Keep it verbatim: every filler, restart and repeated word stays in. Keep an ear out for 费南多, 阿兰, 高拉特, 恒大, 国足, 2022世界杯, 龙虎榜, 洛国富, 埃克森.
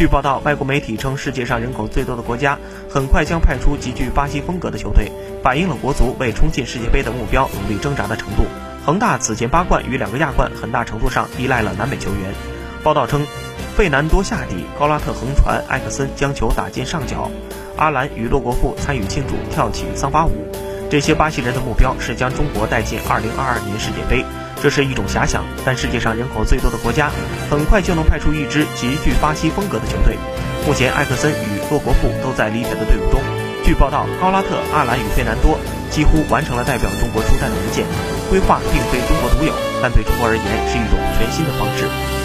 据报道，外国媒体称，世界上人口最多的国家很快将派出极具巴西风格的球队，反映了国足为冲进世界杯的目标努力挣扎的程度。恒大此前八冠与两个亚冠很大程度上依赖了南美球员。报道称，费南多下底，高拉特横传，埃克森将球打进上角，阿兰与洛国富参与庆祝跳起桑巴舞。这些巴西人的目标是将中国带进二零二二年世界杯。这是一种遐想，但世界上人口最多的国家很快就能派出一支极具巴西风格的球队。目前，埃克森与洛国富都在理解的队伍中。据报道，高拉特、阿兰与费南多几乎完成了代表中国出战的文件。规划并非中国独有，但对中国而言是一种全新的方式。